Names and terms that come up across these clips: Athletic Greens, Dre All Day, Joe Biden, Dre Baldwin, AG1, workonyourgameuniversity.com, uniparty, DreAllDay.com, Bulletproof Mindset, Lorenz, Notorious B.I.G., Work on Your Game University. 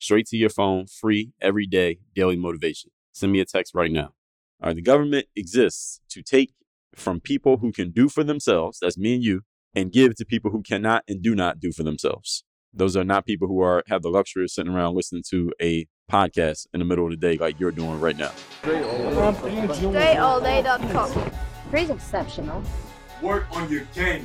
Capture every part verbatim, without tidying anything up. Straight to your phone, free, every day, daily motivation. Send me a text right now. All right, the government exists to take from people who can do for themselves, that's me and you, and give to people who cannot and do not do for themselves. Those are not people who are have the luxury of sitting around listening to a podcast in the middle of the day like you're doing right now. Dre All Day dot com. Dre's exceptional. Work on your game.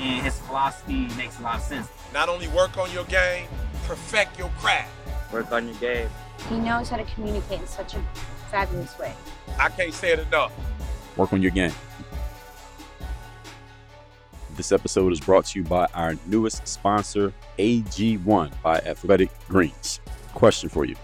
And his philosophy makes a lot of sense. Not only work on your game, perfect your craft. Work on your game. He knows how to communicate in such a fabulous way. I can't say it enough. Work on your game. This episode is brought to you by our newest sponsor, A G one by Athletic Greens. Question for you.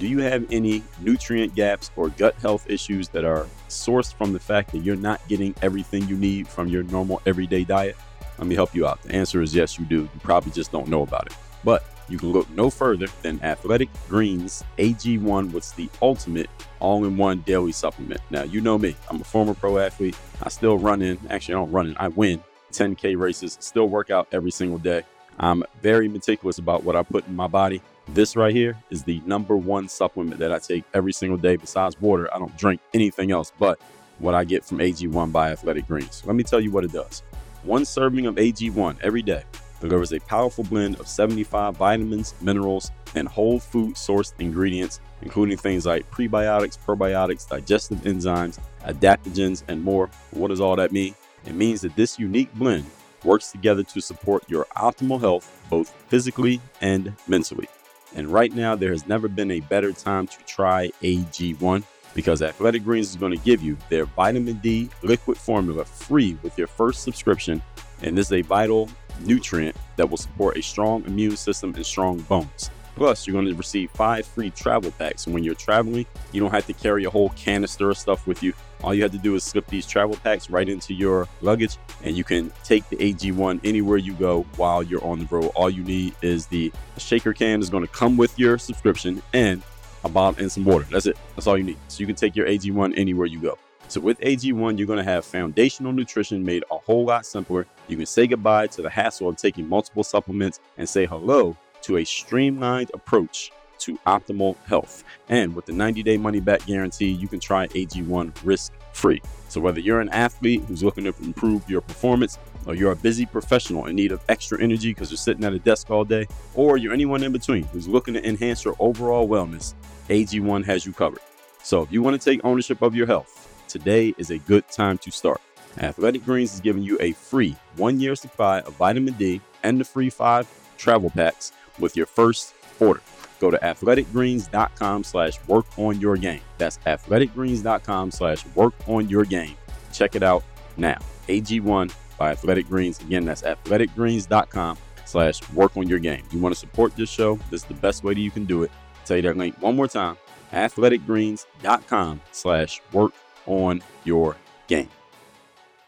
Do you have any nutrient gaps or gut health issues that are sourced from the fact that you're not getting everything you need from your normal everyday diet? Let me help you out. The answer is yes, you do. You probably just don't know about it. But you can look no further than Athletic Greens A G one, what's the ultimate all-in-one daily supplement. Now, you know me. I'm a former pro athlete. I still run in. Actually, I don't run in. I win ten K races. Still work out every single day. I'm very meticulous about what I put in my body. This right here is the number one supplement that I take every single day. Besides water, I don't drink anything else but what I get from A G one by Athletic Greens. Let me tell you what it does. One serving of A G one every day delivers a powerful blend of seventy-five vitamins, minerals, and whole food sourced ingredients, including things like prebiotics, probiotics, digestive enzymes, adaptogens, and more. What does all that mean? It means that this unique blend works together to support your optimal health, both physically and mentally. And right now, there has never been a better time to try A G one, because Athletic Greens is going to give you their vitamin D liquid formula free with your first subscription. And this is a vital nutrient that will support a strong immune system and strong bones. Plus, you're going to receive five free travel packs. And when you're traveling, you don't have to carry a whole canister of stuff with you. All you have to do is slip these travel packs right into your luggage, and you can take the A G one anywhere you go while you're on the road. All you need is the shaker can is going to come with your subscription, and a bottle and some water. That's it. That's all you need. So you can take your A G one anywhere you go. So with A G one, you're going to have foundational nutrition made a whole lot simpler. You can say goodbye to the hassle of taking multiple supplements and say hello to a streamlined approach to optimal health. And with the ninety-day money-back guarantee, you can try A G one risk-free. So whether you're an athlete who's looking to improve your performance, or you're a busy professional in need of extra energy because you're sitting at a desk all day, or you're anyone in between who's looking to enhance your overall wellness, A G one has you covered. So if you want to take ownership of your health, today is a good time to start. Athletic Greens is giving you a free one-year supply of vitamin D and the free five travel packs with your first order. Go to athletic greens dot com slash work on your game. That's athletic greens dot com slash work on your game. Check it out now. A G one by Athletic Greens. Again, that's athletic greens dot com slash work on your game. You want to support this show? This is the best way that you can do it. Tell you that link one more time, athletic greens dot com slash work on your game.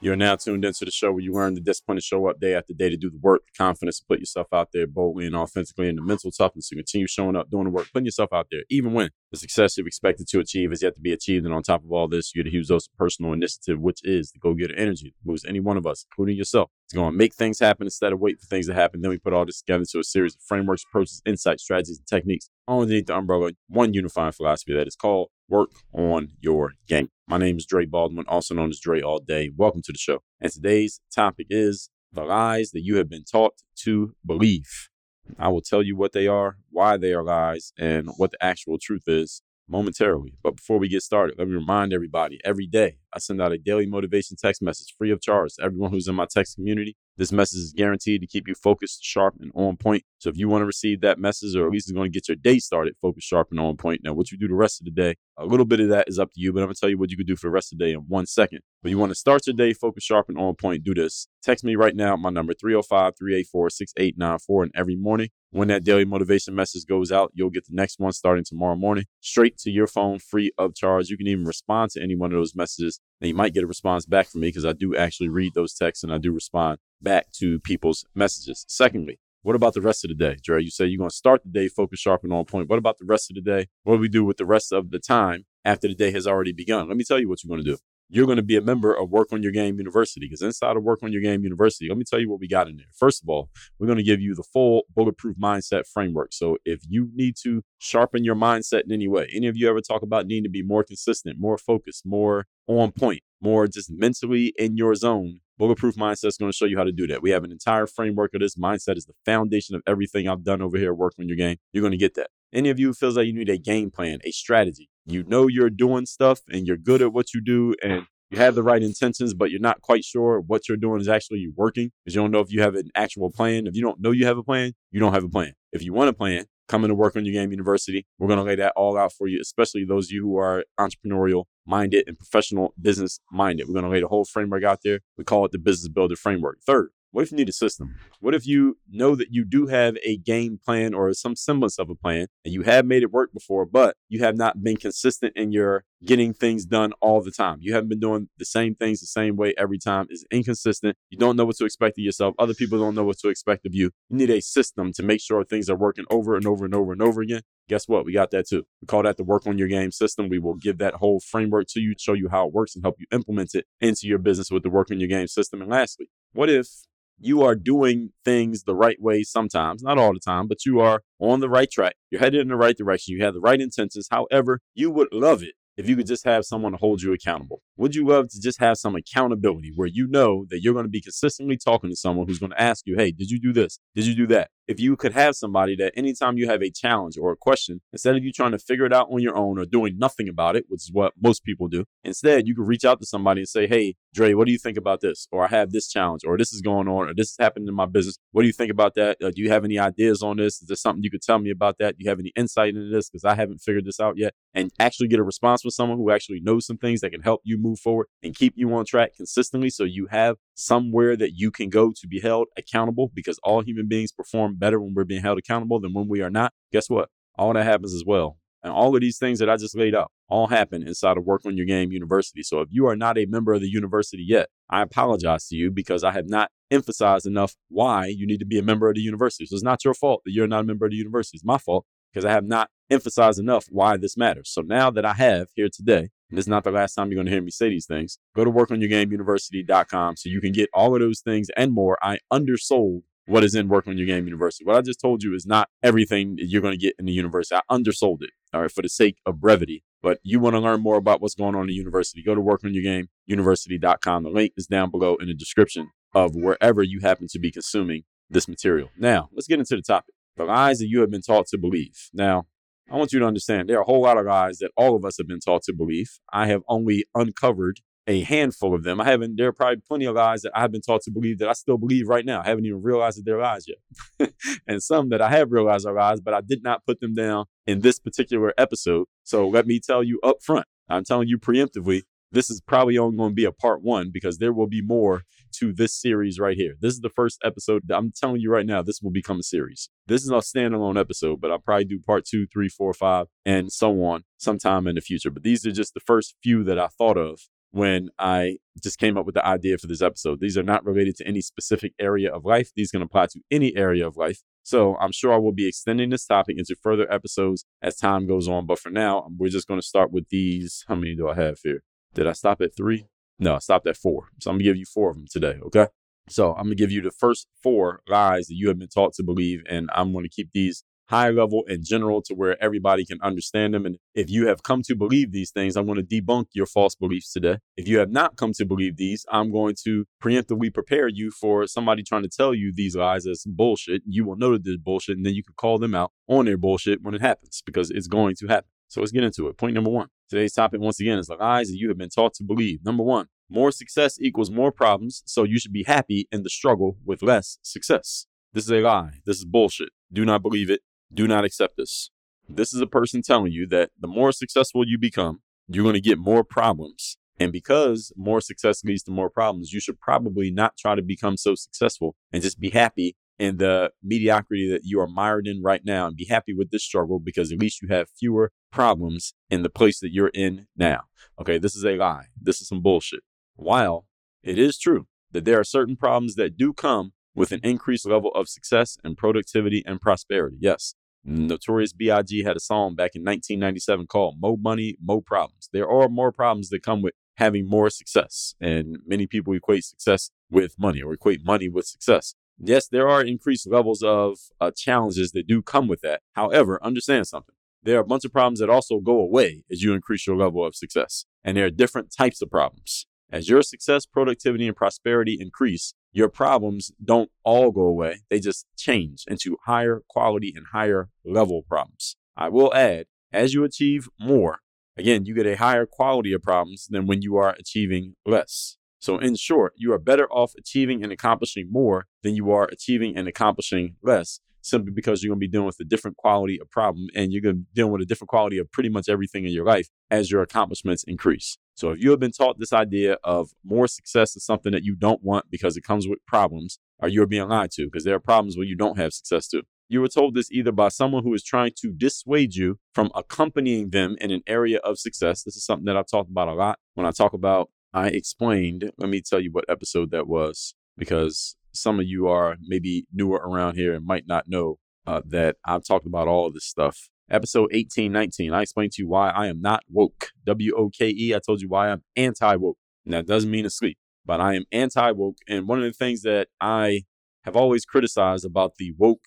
You're now tuned into the show where you learn the discipline to show up day after day to do the work, the confidence to put yourself out there boldly and authentically, and the mental toughness to continue showing up, doing the work, putting yourself out there, even when the success you've expected to achieve is yet to be achieved. And on top of all this, you get a huge dose of personal initiative, which is the go-getter energy that moves any one of us, including yourself, to go and make things happen instead of wait for things to happen. Then we put all this together into a series of frameworks, approaches, insights, strategies, and techniques underneath the umbrella, one unifying philosophy that is called Work on Your Game. My name is Dre Baldwin, also known as Dre All Day. Welcome to the show. And today's topic is the lies that you have been taught to believe. I will tell you what they are, why they are lies, and what the actual truth is momentarily. But before we get started, let me remind everybody, every day I send out a daily motivation text message free of charge to everyone who's in my text community. This message is guaranteed to keep you focused, sharp, and on point. So if you want to receive that message, or at least it's going to get your day started focused, sharp, and on point. Now, what you do the rest of the day, a little bit of that is up to you, but I'm going to tell you what you can do for the rest of the day in one second. But you want to start your day focused, sharp, and on point, do this. Text me right now, my number three oh five, three eight four, six eight nine four, and every morning when that daily motivation message goes out, you'll get the next one starting tomorrow morning, straight to your phone, free of charge. You can even respond to any one of those messages, and you might get a response back from me because I do actually read those texts and I do respond back to people's messages. Secondly, what about the rest of the day? Dre, you say you're going to start the day focused, sharp, and on point. What about the rest of the day? What do we do with the rest of the time after the day has already begun? Let me tell you what you're going to do. You're going to be a member of Work on Your Game University, because inside of Work on Your Game University, let me tell you what we got in there. First of all, we're going to give you the full Bulletproof Mindset framework. So if you need to sharpen your mindset in any way, any of you ever talk about needing to be more consistent, more focused, more on point, more just mentally in your zone, Bulletproof Mindset is going to show you how to do that. We have an entire framework of this. Mindset is the foundation of everything I've done over here at Work on Your Game. You're going to get that. Any of you who feels like you need a game plan, a strategy, you know you're doing stuff and you're good at what you do and you have the right intentions, but you're not quite sure what you're doing is actually working because you don't know if you have an actual plan. If you don't know you have a plan, you don't have a plan. If you want a plan, come into Work on Your Game University. We're going to lay that all out for you, especially those of you who are entrepreneurial minded and professional business minded. We're going to lay the whole framework out there. We call it the Business Builder Framework. Third, what if you need a system? What if you know that you do have a game plan or some semblance of a plan and you have made it work before, but you have not been consistent in your getting things done all the time? You haven't been doing the same things the same way every time. It's inconsistent. You don't know what to expect of yourself. Other people don't know what to expect of you. You need a system to make sure things are working over and over and over and over again. Guess what? We got that too. We call that the Work on Your Game system. We will give that whole framework to you, show you how it works, and help you implement it into your business with the Work on Your Game system. And lastly, what if you are doing things the right way sometimes, not all the time, but you are on the right track. You're headed in the right direction. You have the right intentions. However, you would love it if you could just have someone to hold you accountable. Would you love to just have some accountability where you know that you're going to be consistently talking to someone who's going to ask you, hey, did you do this? Did you do that? If you could have somebody that anytime you have a challenge or a question, instead of you trying to figure it out on your own or doing nothing about it, which is what most people do, instead you could reach out to somebody and say, hey, Dre, what do you think about this? Or I have this challenge, or this is going on, or this is happening in my business. What do you think about that? Uh, do you have any ideas on this? Is there something you could tell me about that? Do you have any insight into this? Because I haven't figured this out yet. And actually get a response from someone who actually knows some things that can help you move forward and keep you on track consistently, so you have somewhere that you can go to be held accountable, because all human beings perform better when we're being held accountable than when we are not. Guess what? All that happens as well. And all of these things that I just laid out all happen inside of Work on Your Game University. So if you are not a member of the university yet, I apologize to you because I have not emphasized enough why you need to be a member of the university. So it's not your fault that you're not a member of the university. It's my fault because I have not emphasized enough why this matters. So now that I have here today, and this is not the last time you're going to hear me say these things, go to work on your game university dot com so you can get all of those things and more. I undersold what is in Work on Your Game University. What I just told you is not everything that you're going to get in the university. I undersold it, all right, for the sake of brevity. But you want to learn more about what's going on in the university, go to work on your game university dot com. The link is down below in the description of wherever you happen to be consuming this material. Now, let's get into the topic. The lies that you have been taught to believe. Now, I want you to understand there are a whole lot of lies that all of us have been taught to believe. I have only uncovered a handful of them. I haven't, there are probably plenty of lies that I've been taught to believe that I still believe right now. I haven't even realized that they're lies yet. And some that I have realized are lies, but I did not put them down in this particular episode. So let me tell you up front, I'm telling you preemptively, this is probably only going to be a part one because there will be more to this series right here. This is the first episode that I'm telling you right now, this will become a series. This is a standalone episode, but I'll probably do part two, three, four, five, and so on sometime in the future. But these are just the first few that I thought of when I just came up with the idea for this episode. These are not related to any specific area of life. These can apply to any area of life. So I'm sure I will be extending this topic into further episodes as time goes on. But for now, we're just going to start with these. How many do I have here? Did I stop at three? No, I stopped at four. So I'm gonna give you four of them today, okay? So I'm gonna give you the first four lies that you have been taught to believe, and I'm gonna keep these high level and general to where everybody can understand them. And if you have come to believe these things, I'm going to debunk your false beliefs today. If you have not come to believe these, I'm going to preemptively prepare you for somebody trying to tell you these lies as bullshit. You will know that this bullshit, and then you can call them out on their bullshit when it happens, because it's going to happen. So let's get into it. Point number one. Today's topic, once again, is the lies that you have been taught to believe. Number one, more success equals more problems, so you should be happy in the struggle with less success. This is a lie. This is bullshit. Do not believe it. Do not accept this. This is a person telling you that the more successful you become, you're going to get more problems. And because more success leads to more problems, you should probably not try to become so successful and just be happy in the mediocrity that you are mired in right now, and be happy with this struggle, because at least you have fewer problems in the place that you're in now. Okay, this is a lie. This is some bullshit. While it is true that there are certain problems that do come with an increased level of success and productivity and prosperity. Yes, Notorious B I G had a song back in nineteen ninety-seven called Mo Money, Mo Problems. There are more problems that come with having more success, and many people equate success with money, or equate money with success. Yes, there are increased levels of uh, challenges that do come with that. However, understand something. There are a bunch of problems that also go away as you increase your level of success. And there are different types of problems. As your success, productivity, and prosperity increase, your problems don't all go away. They just change into higher quality and higher level problems. I will add, as you achieve more, again, you get a higher quality of problems than when you are achieving less. So in short, you are better off achieving and accomplishing more than you are achieving and accomplishing less, simply because you're going to be dealing with a different quality of problem, and you're going to be dealing with a different quality of pretty much everything in your life as your accomplishments increase. So if you have been taught this idea of more success is something that you don't want because it comes with problems, or you're being lied to, because there are problems where you don't have success to. You were told this either by someone who is trying to dissuade you from accompanying them in an area of success. This is something that I've talked about a lot. When I talk about, I explained, let me tell you what episode that was, because some of you are maybe newer around here and might not know uh, that I've talked about all of this stuff. Episode eighteen nineteen, I explained to you why I am not woke. W O K E, I told you why I'm anti-woke. Now, it doesn't mean asleep, but I am anti-woke. And one of the things that I have always criticized about the woke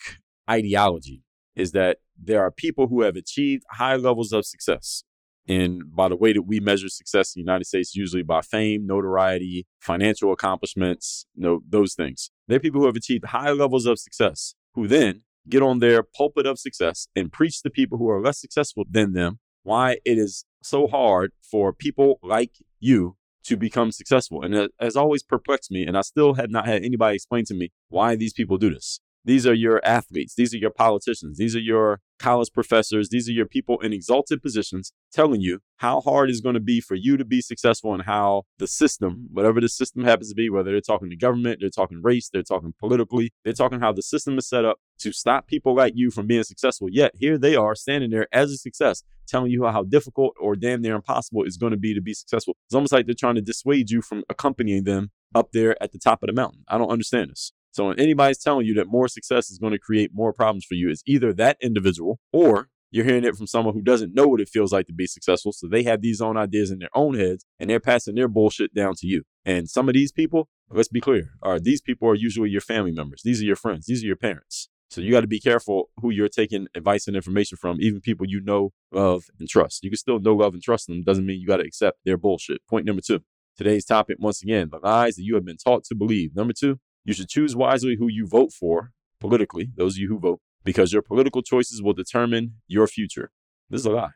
ideology is that there are people who have achieved high levels of success. And by the way that we measure success in the United States, usually by fame, notoriety, financial accomplishments, you know, those things. There are people who have achieved high levels of success who then get on their pulpit of success and preach to people who are less successful than them why it is so hard for people like you to become successful. And it has always perplexed me, and I still have not had anybody explain to me why these people do this. These are your athletes. These are your politicians. These are your college professors. These are your people in exalted positions telling you how hard it's going to be for you to be successful, and how the system, whatever the system happens to be, whether they're talking to government, they're talking race, they're talking politically, they're talking how the system is set up to stop people like you from being successful. Yet here they are standing there as a success, telling you how difficult or damn near impossible it's going to be to be successful. It's almost like they're trying to dissuade you from accompanying them up there at the top of the mountain. I don't understand this. So when anybody's telling you that more success is going to create more problems for you, it's either that individual, or you're hearing it from someone who doesn't know what it feels like to be successful. So they have these own ideas in their own heads, and they're passing their bullshit down to you. And some of these people, let's be clear, are these people are usually your family members. These are your friends. These are your parents. So you got to be careful who you're taking advice and information from, even people you know, love, and trust. You can still know, love, and trust them. Doesn't mean you got to accept their bullshit. Point number two. Today's topic, once again, the lies that you have been taught to believe. Number two. You should choose wisely who you vote for politically, those of you who vote, because your political choices will determine your future. This is a lie.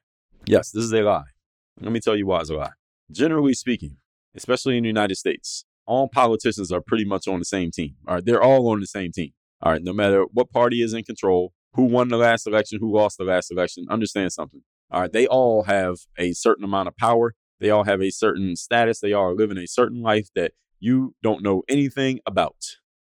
Yes, this is a lie. Let me tell you why it's a lie. Generally speaking, especially in the United States, all politicians are pretty much on the same team. All right, they're all on the same team. All right, no matter what party is in control, who won the last election, who lost the last election, understand something. All right, they all have a certain amount of power. They all have a certain status. They all are living a certain life that you don't know anything about.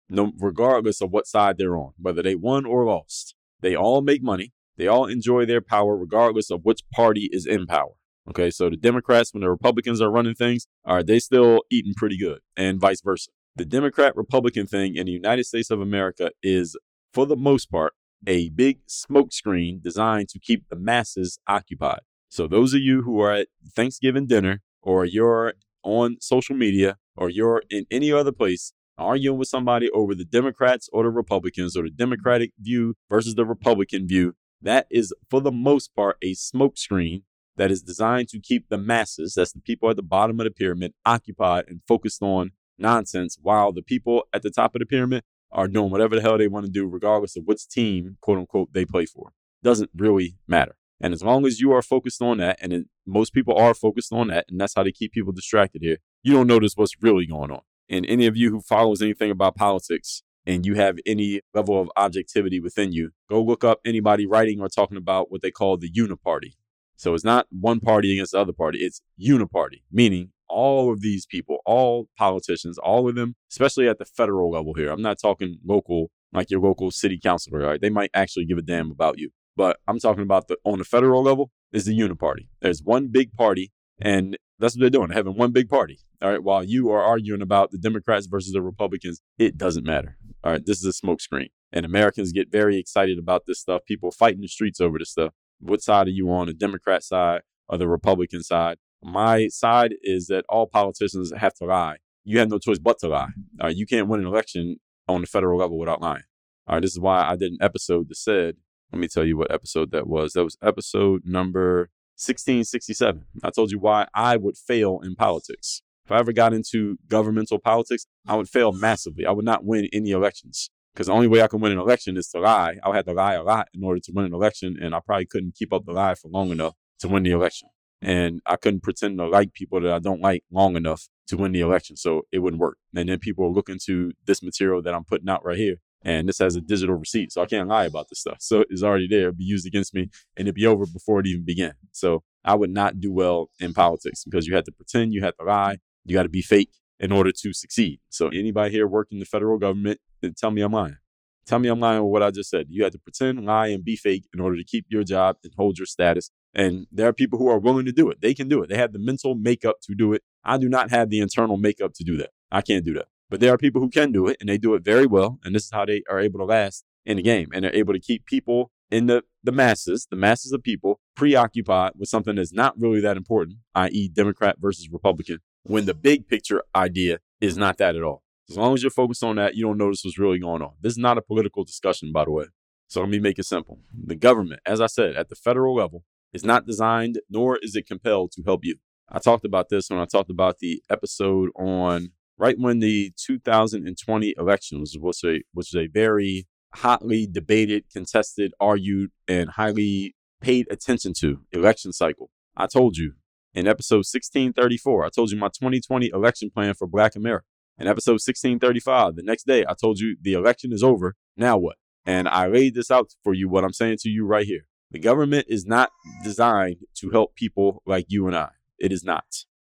No, regardless of what side they're on, whether they won or lost, they all make money. They all enjoy their power, regardless of which party is in power. OK, so the Democrats, when the Republicans are running things, are they still eating pretty good, and vice versa. The Democrat Republican thing in the United States of America is, for the most part, a big smokescreen designed to keep the masses occupied. So those of you who are at Thanksgiving dinner, or you're on social media, or you're in any other place arguing with somebody over the Democrats or the Republicans, or the Democratic view versus the Republican view, That is, for the most part, a smoke screen that is designed to keep the masses, that's the people at the bottom of the pyramid, occupied and focused on nonsense, while the people at the top of the pyramid are doing whatever the hell they want to do, regardless of which team, quote unquote, they play for. Doesn't really matter. And as long as you are focused on that, and it, most people are focused on that, and that's how they keep people distracted here, you don't notice what's really going on. And any of you who follows anything about politics and you have any level of objectivity within you, go look up anybody writing or talking about what they call the uniparty. So it's not one party against the other party. It's uniparty, meaning all of these people, all politicians, all of them, especially at the federal level here. I'm not talking local, like your local city councilor, right? They might actually give a damn about you. But I'm talking about the on the federal level is the uniparty. There's one big party, and that's what they're doing. They're having one big party. All right. While you are arguing about the Democrats versus the Republicans, it doesn't matter. All right. This is a smokescreen, and Americans get very excited about this stuff. People fighting the streets over this stuff. What side are you on? The Democrat side or the Republican side? My side is that all politicians have to lie. You have no choice but to lie. All right. You can't win an election on the federal level without lying. All right. This is why I did an episode that said, let me tell you what episode that was. That was episode number sixteen sixty-seven. I told you why I would fail in politics. If I ever got into governmental politics, I would fail massively. I would not win any elections because the only way I can win an election is to lie. I would have to lie a lot in order to win an election, and I probably couldn't keep up the lie for long enough to win the election. And I couldn't pretend to like people that I don't like long enough to win the election, so it wouldn't work. And then people are looking to this material that I'm putting out right here, and this has a digital receipt, so I can't lie about this stuff. So it's already there. It'd be used against me, and it'd be over before it even began. So I would not do well in politics because you had to pretend, you had to lie, you got to be fake in order to succeed. So anybody here working in the federal government, tell me I'm lying. Tell me I'm lying with what I just said. You had to pretend, lie, and be fake in order to keep your job and hold your status. And there are people who are willing to do it. They can do it. They have the mental makeup to do it. I do not have the internal makeup to do that. I can't do that. But there are people who can do it, and they do it very well. And this is how they are able to last in the game. And they're able to keep people in the, the masses, the masses of people preoccupied with something that's not really that important, that is. Democrat versus Republican, when the big picture idea is not that at all. As long as you're focused on that, you don't notice what's really going on. This is not a political discussion, by the way. So let me make it simple. The government, as I said, at the federal level, is not designed, nor is it compelled to help you. I talked about this when I talked about the episode on right when the two thousand twenty elections was a, was a very hotly debated, contested, argued, and highly paid attention to election cycle. I told you in episode sixteen thirty-four, I told you my twenty twenty election plan for Black America. In episode sixteen thirty-five, the next day, I told you the election is over. Now what? And I laid this out for you, what I'm saying to you right here. The government is not designed to help people like you and I. It is not.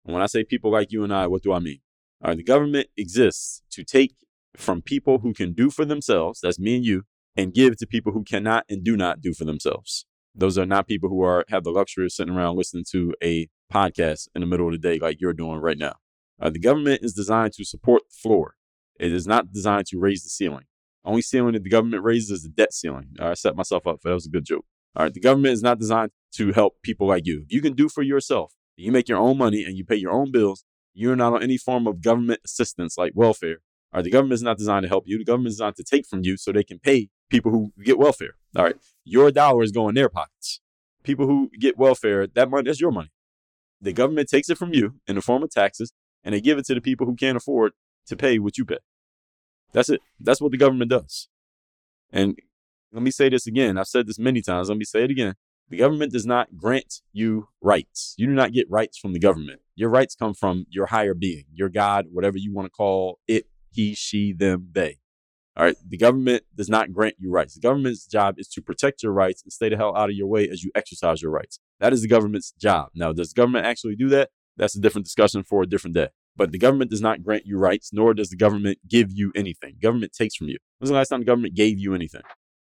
And when I say people like you and I, what do I mean? All right, the government exists to take from people who can do for themselves, that's me and you, and give to people who cannot and do not do for themselves. Those are not people who are have the luxury of sitting around listening to a podcast in the middle of the day like you're doing right now. All right, the government is designed to support the floor. It is not designed to raise the ceiling. Only ceiling that the government raises is the debt ceiling. All right, I set myself up for that. That was a good joke. All right, the government is not designed to help people like you. If you can do for yourself, you make your own money and you pay your own bills, you're not on any form of government assistance like welfare. All right, the government is not designed to help you. The government is designed to take from you so they can pay people who get welfare. All right, your dollar is going in their pockets. People who get welfare, that money, that's your money. The government takes it from you in the form of taxes, and they give it to the people who can't afford to pay what you pay. That's it. That's what the government does. And let me say this again. I've said this many times. Let me say it again. The government does not grant you rights. You do not get rights from the government. Your rights come from your higher being, your God, whatever you want to call it, he, she, them, they. All right. The government does not grant you rights. The government's job is to protect your rights and stay the hell out of your way as you exercise your rights. That is the government's job. Now, does the government actually do that? That's a different discussion for a different day. But the government does not grant you rights, nor does the government give you anything. Government takes from you. When was the last time the government gave you anything?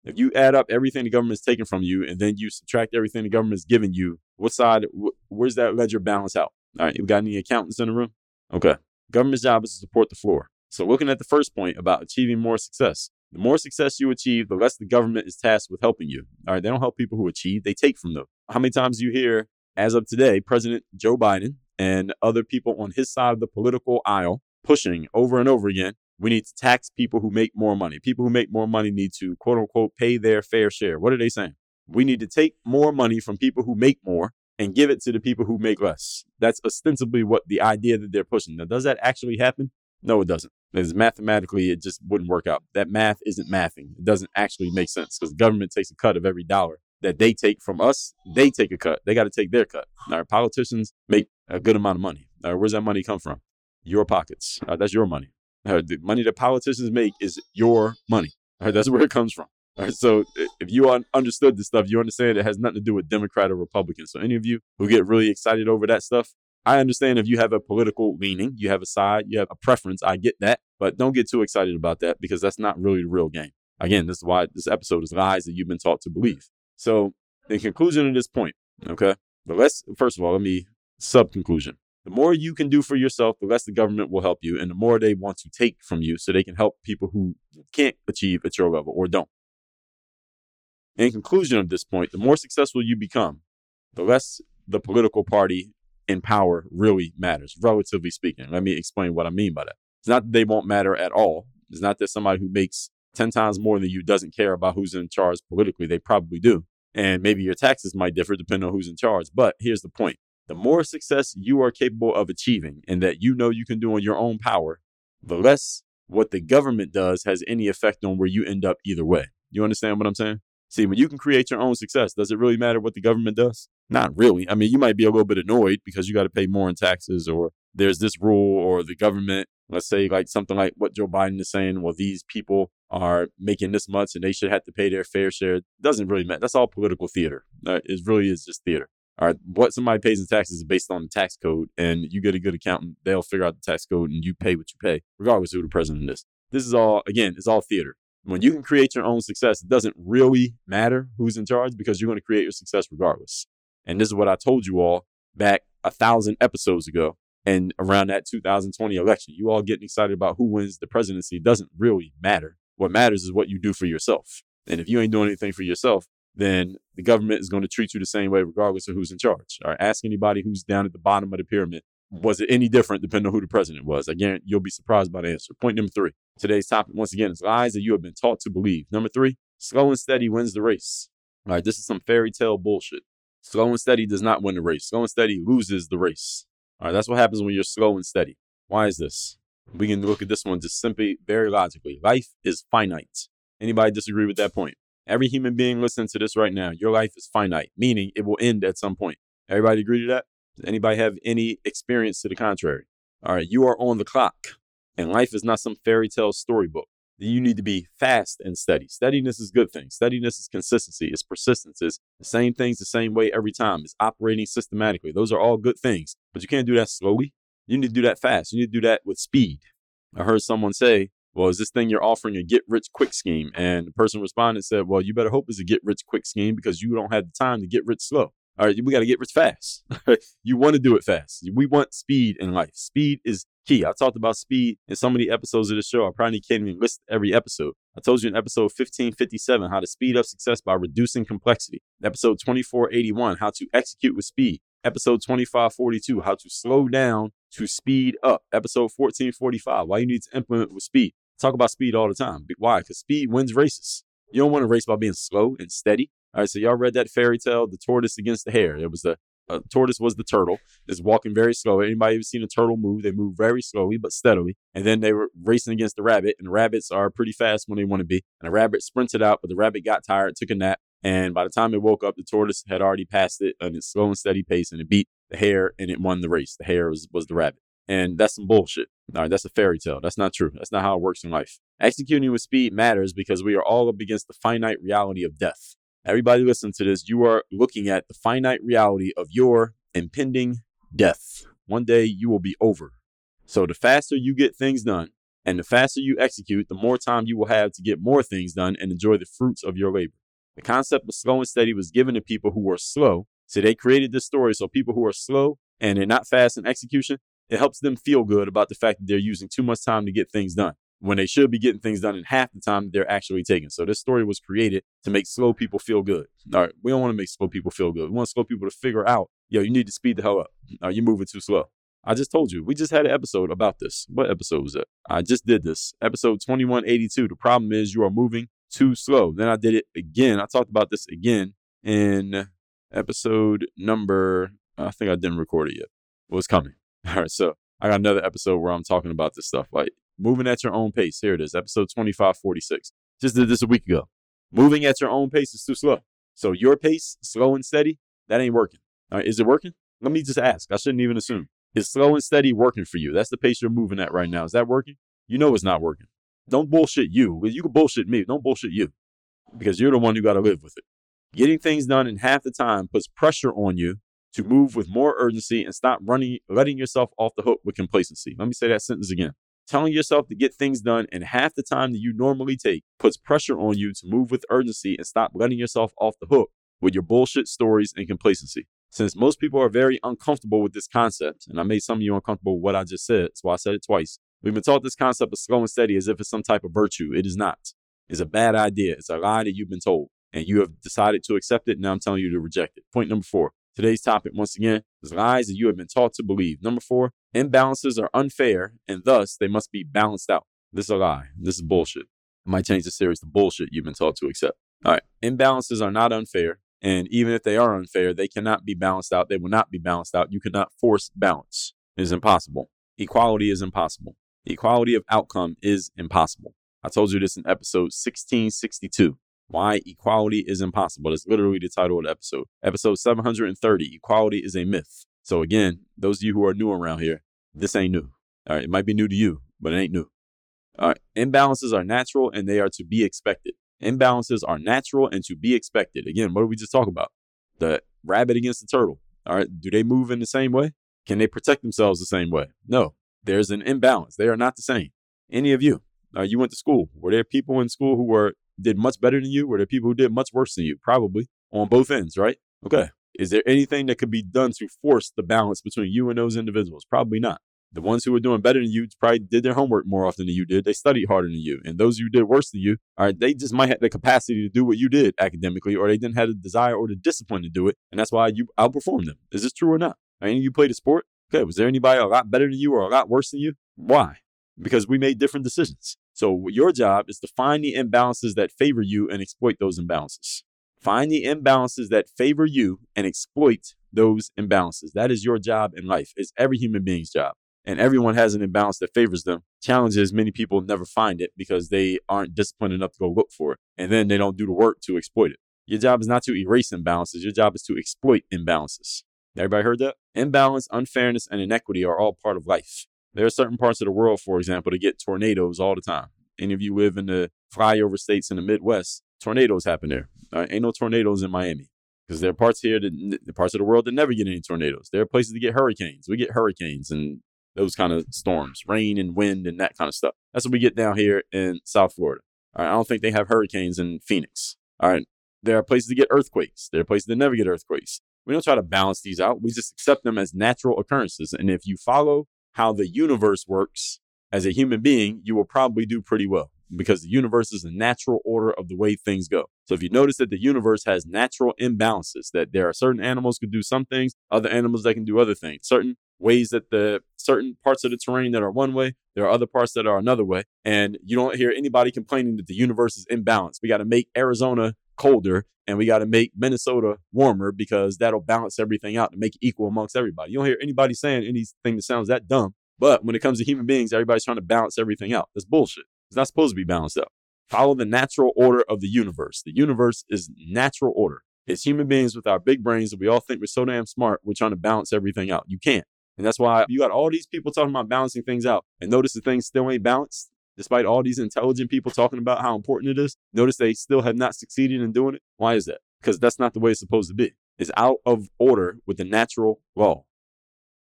If you add up everything the government's taken from you and then you subtract everything the government's given you, what side, wh- where's that ledger balance out? All right, you got any accountants in the room? Okay. Government's job is to support the floor. So looking at the first point about achieving more success, the more success you achieve, the less the government is tasked with helping you. All right, they don't help people who achieve, they take from them. How many times do you hear, as of today, President Joe Biden and other people on his side of the political aisle pushing over and over again, we need to tax people who make more money. People who make more money need to, quote unquote, pay their fair share. What are they saying? We need to take more money from people who make more and give it to the people who make less. That's ostensibly what the idea that they're pushing. Now, does that actually happen? No, it doesn't. Because mathematically, it just wouldn't work out. That math isn't mathing. It doesn't actually make sense because the government takes a cut of every dollar that they take from us. They take a cut. They got to take their cut. Our politicians make a good amount of money. All right, where's that money come from? Your pockets. All right, that's your money. All right, the money that politicians make is your money. All right, that's where it comes from. All right, so if you understood this stuff, you understand it has nothing to do with Democrat or Republican. So any of you who get really excited over that stuff, I understand if you have a political leaning, you have a side, you have a preference. I get that. But don't get too excited about that because that's not really the real game. Again, this is why this episode is lies that you've been taught to believe. So in conclusion of this point, okay, but let's first of all, let me sub conclusion. The more you can do for yourself, the less the government will help you and the more they want to take from you so they can help people who can't achieve at your level or don't. In conclusion of this point, the more successful you become, the less the political party in power really matters, relatively speaking. Let me explain what I mean by that. It's not that they won't matter at all. It's not that somebody who makes ten times more than you doesn't care about who's in charge politically. They probably do. And maybe your taxes might differ depending on who's in charge. But here's the point. The more success you are capable of achieving and that you know you can do on your own power, the less what the government does has any effect on where you end up either way. You understand what I'm saying? See, when you can create your own success, does it really matter what the government does? Not really. I mean, you might be a little bit annoyed because you got to pay more in taxes or there's this rule or the government, let's say like something like what Joe Biden is saying, well, these people are making this much and they should have to pay their fair share. It doesn't really matter. That's all political theater. Uh, it really is just theater. All right. What somebody pays in taxes is based on the tax code and you get a good accountant. They'll figure out the tax code and you pay what you pay, regardless of who the president is. This is all, again, it's all theater. When you can create your own success, it doesn't really matter who's in charge because you're going to create your success regardless. And this is what I told you all back a thousand episodes ago. And around that two thousand twenty election, you all getting excited about who wins the presidency doesn't really matter. What matters is what you do for yourself. And if you ain't doing anything for yourself, then the government is going to treat you the same way, regardless of who's in charge. All right, ask anybody who's down at the bottom of the pyramid. Was it any different depending on who the president was? Again, you'll be surprised by the answer. Point number three. Today's topic, once again, is lies that you have been taught to believe. Number three, slow and steady wins the race. All right, this is some fairy tale bullshit. Slow and steady does not win the race. Slow and steady loses the race. All right, that's what happens when you're slow and steady. Why is this? We can look at this one just simply, very logically. Life is finite. Anybody disagree with that point? Every human being listening to this right now, your life is finite, meaning it will end at some point. Everybody agree to that? Anybody have any experience to the contrary? All right, you are on the clock and life is not some fairy tale storybook. You need to be fast and steady. Steadiness is a good thing. Steadiness is consistency. It's persistence. It's the same things the same way every time. It's operating systematically. Those are all good things, but you can't do that slowly. You need to do that fast. You need to do that with speed. I heard someone say, well, is this thing you're offering a get rich quick scheme? And the person responded said, well, you better hope it's a get rich quick scheme because you don't have the time to get rich slow. All right, we got to get rich fast. You want to do it fast. We want speed in life. Speed is key. I talked about speed in so many episodes of the show. I probably can't even list every episode. I told you in episode fifteen fifty-seven how to speed up success by reducing complexity. Episode twenty-four eighty-one, how to execute with speed. Episode twenty-five forty-two, how to slow down to speed up. Episode fourteen forty-five, why you need to implement with speed. Talk about speed all the time. Why? Because speed wins races. You don't want to race by being slow and steady. All right, so y'all read that fairy tale, The Tortoise Against the Hare. It was the uh, tortoise was the turtle. It's walking very slow. Anybody ever seen a turtle move? They move very slowly but steadily. And then they were racing against the rabbit, and the rabbits are pretty fast when they want to be. And the rabbit sprinted out, but the rabbit got tired, took a nap. And by the time it woke up, the tortoise had already passed it on its slow and steady pace, and it beat the hare, and it won the race. The hare was, was the rabbit. And that's some bullshit. All right, that's a fairy tale. That's not true. That's not how it works in life. Executing with speed matters because we are all up against the finite reality of death. Everybody listen to this. You are looking at the finite reality of your impending death. One day you will be over. So the faster you get things done and the faster you execute, the more time you will have to get more things done and enjoy the fruits of your labor. The concept of slow and steady was given to people who were slow. So they created this story. So people who are slow and they're not fast in execution, it helps them feel good about the fact that they're using too much time to get things done when they should be getting things done in half the time they're actually taking. So this story was created to make slow people feel good. All right, we don't want to make slow people feel good. We want slow people to figure out, yo, you need to speed the hell up. All right, you're moving too slow. I just told you, we just had an episode about this. What episode was that? I just did this. Episode twenty-one eighty-two. The problem is you are moving too slow. Then I did it again. I talked about this again in episode number, I think I didn't record it yet. Well, it's coming. All right. So I got another episode where I'm talking about this stuff, like moving at your own pace. Here it is. Episode twenty-five forty-six. Just did this a week ago. Moving at your own pace is too slow. So your pace, slow and steady, that ain't working. All right. Is it working? Let me just ask. I shouldn't even assume. Is slow and steady working for you? That's the pace you're moving at right now. Is that working? You know it's not working. Don't bullshit you. You can bullshit me. Don't bullshit you, because you're the one who got to live with it. Getting things done in half the time puts pressure on you to move with more urgency and stop running, letting yourself off the hook with complacency. Let me say that sentence again. Telling yourself to get things done in half the time that you normally take puts pressure on you to move with urgency and stop letting yourself off the hook with your bullshit stories and complacency. Since most people are very uncomfortable with this concept, and I made some of you uncomfortable with what I just said, that's why I said it twice. We've been taught this concept of slow and steady as if it's some type of virtue. It is not. It's a bad idea. It's a lie that you've been told, and you have decided to accept it. Now I'm telling you to reject it. Point number four. Today's topic, once again, is lies that you have been taught to believe. Number four, imbalances are unfair, and thus they must be balanced out. This is a lie. This is bullshit. I might change the series to bullshit you've been taught to accept. All right. Imbalances are not unfair, and even if they are unfair, they cannot be balanced out. They will not be balanced out. You cannot force balance. It is impossible. Equality is impossible. Equality of outcome is impossible. I told you this in episode sixteen sixty-two. Why equality is impossible. That's literally the title of the episode. Episode seven hundred thirty, equality is a myth. So again, those of you who are new around here, this ain't new. All right. It might be new to you, but it ain't new. All right. Imbalances are natural and they are to be expected. Imbalances are natural and to be expected. Again, what did we just talk about? The rabbit against the turtle. All right. Do they move in the same way? Can they protect themselves the same way? No, there's an imbalance. They are not the same. Any of you, uh, you went to school. Were there people in school who were did much better than you? Were there people who did much worse than you? Probably on both ends, right? Okay. Is there anything that could be done to force the balance between you and those individuals? Probably not. The ones who were doing better than you probably did their homework more often than you did. They studied harder than you. And those who did worse than you, all right, they just might have the capacity to do what you did academically, or they didn't have the desire or the discipline to do it. And that's why you outperformed them. Is this true or not? Are any of you played a sport? Okay. Was there anybody a lot better than you or a lot worse than you? Why? Because we made different decisions. So your job is to find the imbalances that favor you and exploit those imbalances. Find the imbalances that favor you and exploit those imbalances. That is your job in life. It's every human being's job. And everyone has an imbalance that favors them. Challenge is many people never find it because they aren't disciplined enough to go look for it. And then they don't do the work to exploit it. Your job is not to erase imbalances. Your job is to exploit imbalances. Everybody heard that? Imbalance, unfairness, and inequity are all part of life. There are certain parts of the world, for example, that get tornadoes all the time. Any of you live in the flyover states in the Midwest, tornadoes happen there. All right? Ain't no tornadoes in Miami because there are parts here, that, the parts of the world that never get any tornadoes. There are places that get hurricanes. We get hurricanes and those kind of storms, rain and wind and that kind of stuff. That's what we get down here in South Florida. All right? I don't think they have hurricanes in Phoenix. All right? There are places that get earthquakes. There are places that never get earthquakes. We don't try to balance these out. We just accept them as natural occurrences. And if you follow how the universe works as a human being, you will probably do pretty well because the universe is the natural order of the way things go. So if you notice that the universe has natural imbalances, that there are certain animals can do some things, other animals that can do other things, certain ways that the certain parts of the terrain that are one way, there are other parts that are another way. And you don't hear anybody complaining that the universe is imbalanced. We got to make Arizona colder and we got to make Minnesota warmer because that'll balance everything out and make it equal amongst everybody. You don't hear anybody saying anything that sounds that dumb, but when it comes to human beings, everybody's trying to balance everything out. That's bullshit. It's not supposed to be balanced out. Follow the natural order of the universe. The universe is natural order. It's human beings with our big brains that we all think we're so damn smart. We're trying to balance everything out. You can't. And that's why you got all these people talking about balancing things out and notice the things still ain't balanced. Despite all these intelligent people talking about how important it is, notice they still have not succeeded in doing it. Why is that? Because that's not the way it's supposed to be. It's out of order with the natural law.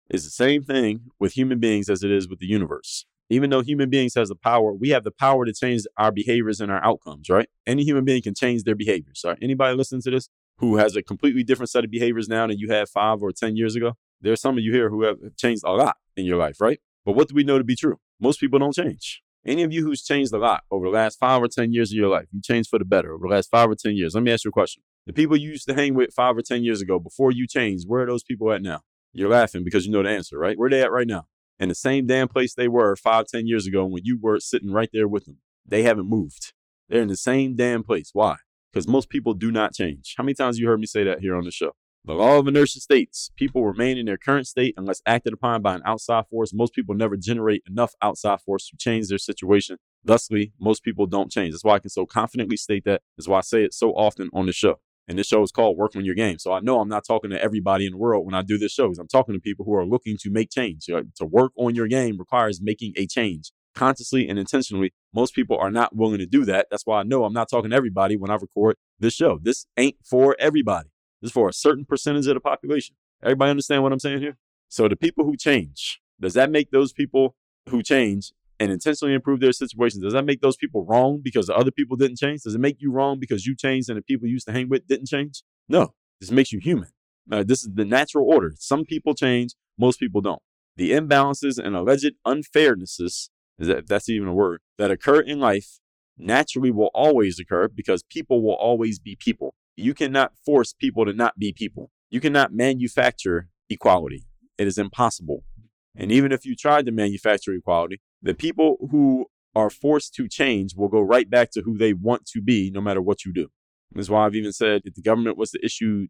It's the same thing with human beings as it is with the universe. Even though human beings has the power, we have the power to change our behaviors and our outcomes, right? Any human being can change their behaviors. Right? Anybody listening to this who has a completely different set of behaviors now than you had five or ten years ago? There's some of you here who have changed a lot in your life, right? But what do we know to be true? Most people don't change. Any of you who's changed a lot over the last five or ten years of your life, you changed for the better over the last five or ten years. Let me ask you a question. The people you used to hang with five or ten years ago before you changed, where are those people at now? You're laughing because you know the answer, right? Where are they at right now? In the same damn place they were five, ten years ago when you were sitting right there with them. They haven't moved. They're in the same damn place. Why? because most people do not change. How many times you heard me say that here on the show? The law of inertia states people remain in their current state unless acted upon by an outside force. Most people never generate enough outside force to change their situation. Thusly, most people don't change. That's why I can so confidently state that. That's why I say it so often on the show. And this show is called Work on Your Game. So I know I'm not talking to everybody in the world when I do this show, because I'm talking to people who are looking to make change. You know, to work on your game requires making a change consciously and intentionally. Most people are not willing to do that. That's why I know I'm not talking to everybody when I record this show. This ain't for everybody. This is for a certain percentage of the population. Everybody understand what I'm saying here? So the people who change, does that make those people who change and intentionally improve their situations, does that make those people wrong because the other people didn't change? Does it make you wrong because you changed and the people you used to hang with didn't change? No, this makes you human. Now, this is the natural order. Some people change, most people don't. The imbalances and alleged unfairnesses, if that's even a word, that occur in life naturally will always occur because people will always be people. You cannot force people to not be people. You cannot manufacture equality. It is impossible. And even if you tried to manufacture equality, the people who are forced to change will go right back to who they want to be, no matter what you do. That's why I've even said if the government was to issue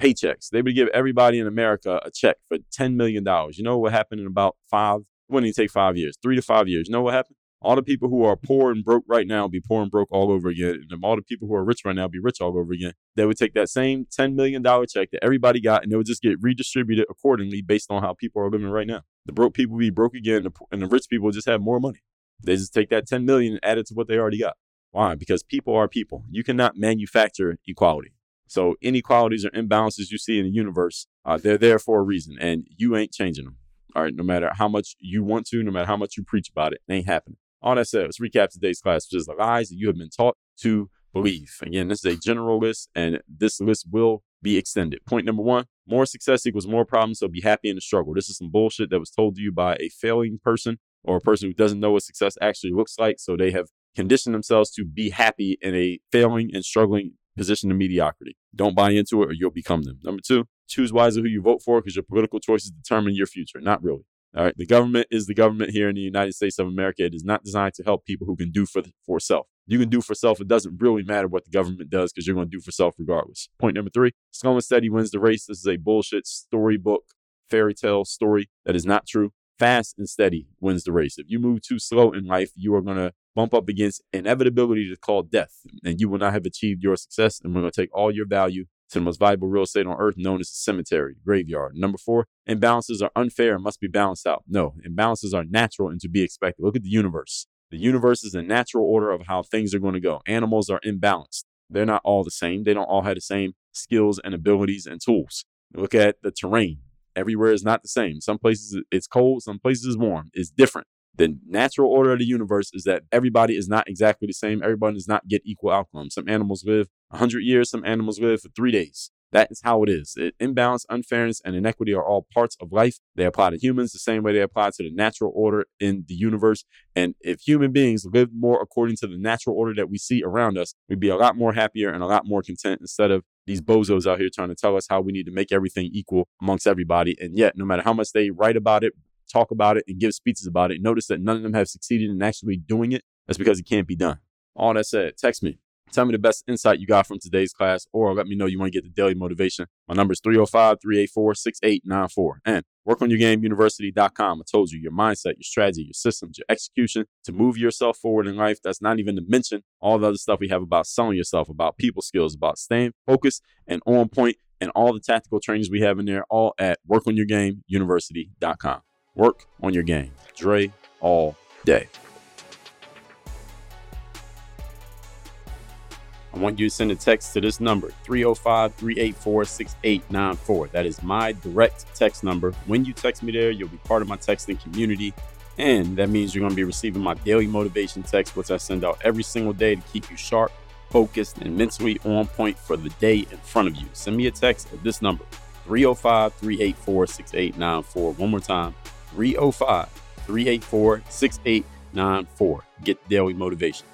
paychecks, they would give everybody in America a check for ten million dollars. You know what happened in about five, it wouldn't even take five years, three to five years. You know what happened? All the people who are poor and broke right now will be poor and broke all over again. And all the people who are rich right now will be rich all over again. They would take that same ten million dollars check that everybody got and it would just get redistributed accordingly based on how people are living right now. The broke people will be broke again and the rich people will just have more money. They just take that ten million dollars and add it to what they already got. Why? Because people are people. You cannot manufacture equality. So inequalities or imbalances you see in the universe, uh, they're there for a reason and you ain't changing them. All right, no matter how much you want to, no matter how much you preach about it, it ain't happening. All that said, let's recap today's class, which is the lies that you have been taught to believe. Again, this is a general list, and this list will be extended. Point number one, more success equals more problems, so be happy in the struggle. This is some bullshit that was told to you by a failing person or a person who doesn't know what success actually looks like, so they have conditioned themselves to be happy in a failing and struggling position of mediocrity. Don't buy into it or you'll become them. Number two, choose wisely who you vote for because your political choices determine your future. Not really. All right. The government is the government here in the United States of America. It is not designed to help people who can do for, the, for self. You can do for self. It doesn't really matter what the government does because you're going to do for self regardless. Point number three, slow and steady wins the race. This is a bullshit storybook, fairy tale story that is not true. Fast and steady wins the race. If you move too slow in life, you are going to bump up against inevitability to call death and you will not have achieved your success. And we're going to take all your value to the most valuable real estate on earth known as a cemetery, graveyard. Number four, imbalances are unfair and must be balanced out. No, imbalances are natural and to be expected. Look at the universe. The universe is a natural order of how things are going to go. Animals are imbalanced. They're not all the same. They don't all have the same skills and abilities and tools. Look at the terrain. Everywhere is not the same. Some places it's cold. Some places it's warm. It's different. The natural order of the universe is that everybody is not exactly the same. Everybody does not get equal outcomes. Some animals live one hundred years. Some animals live for three days. That is how it is. It, imbalance, unfairness, and inequity are all parts of life. They apply to humans the same way they apply to the natural order in the universe. And if human beings lived more according to the natural order that we see around us, we'd be a lot more happier and a lot more content instead of these bozos out here trying to tell us how we need to make everything equal amongst everybody. And yet, no matter how much they write about it, talk about it, and give speeches about it, notice that none of them have succeeded in actually doing it. That's because it can't be done. All that said, text me. Tell me the best insight you got from today's class, or let me know you want to get the daily motivation. My number is three oh five, three eight four, six eight nine four. And work on your game university dot com. I told you, your mindset, your strategy, your systems, your execution to move yourself forward in life. That's not even to mention all the other stuff we have about selling yourself, about people skills, about staying focused and on point, and all the tactical trainings we have in there, all at work on your game university dot com. Work on your game. Dre all day. I want you to send a text to this number, three oh five, three eight four, six eight nine four. That is my direct text number. When you text me there, you'll be part of my texting community. And that means you're going to be receiving my daily motivation text, which I send out every single day to keep you sharp, focused, and mentally on point for the day in front of you. Send me a text at this number, three oh five, three eight four, six eight nine four. One more time, three oh five, three eight four, six eight nine four. Get daily motivation.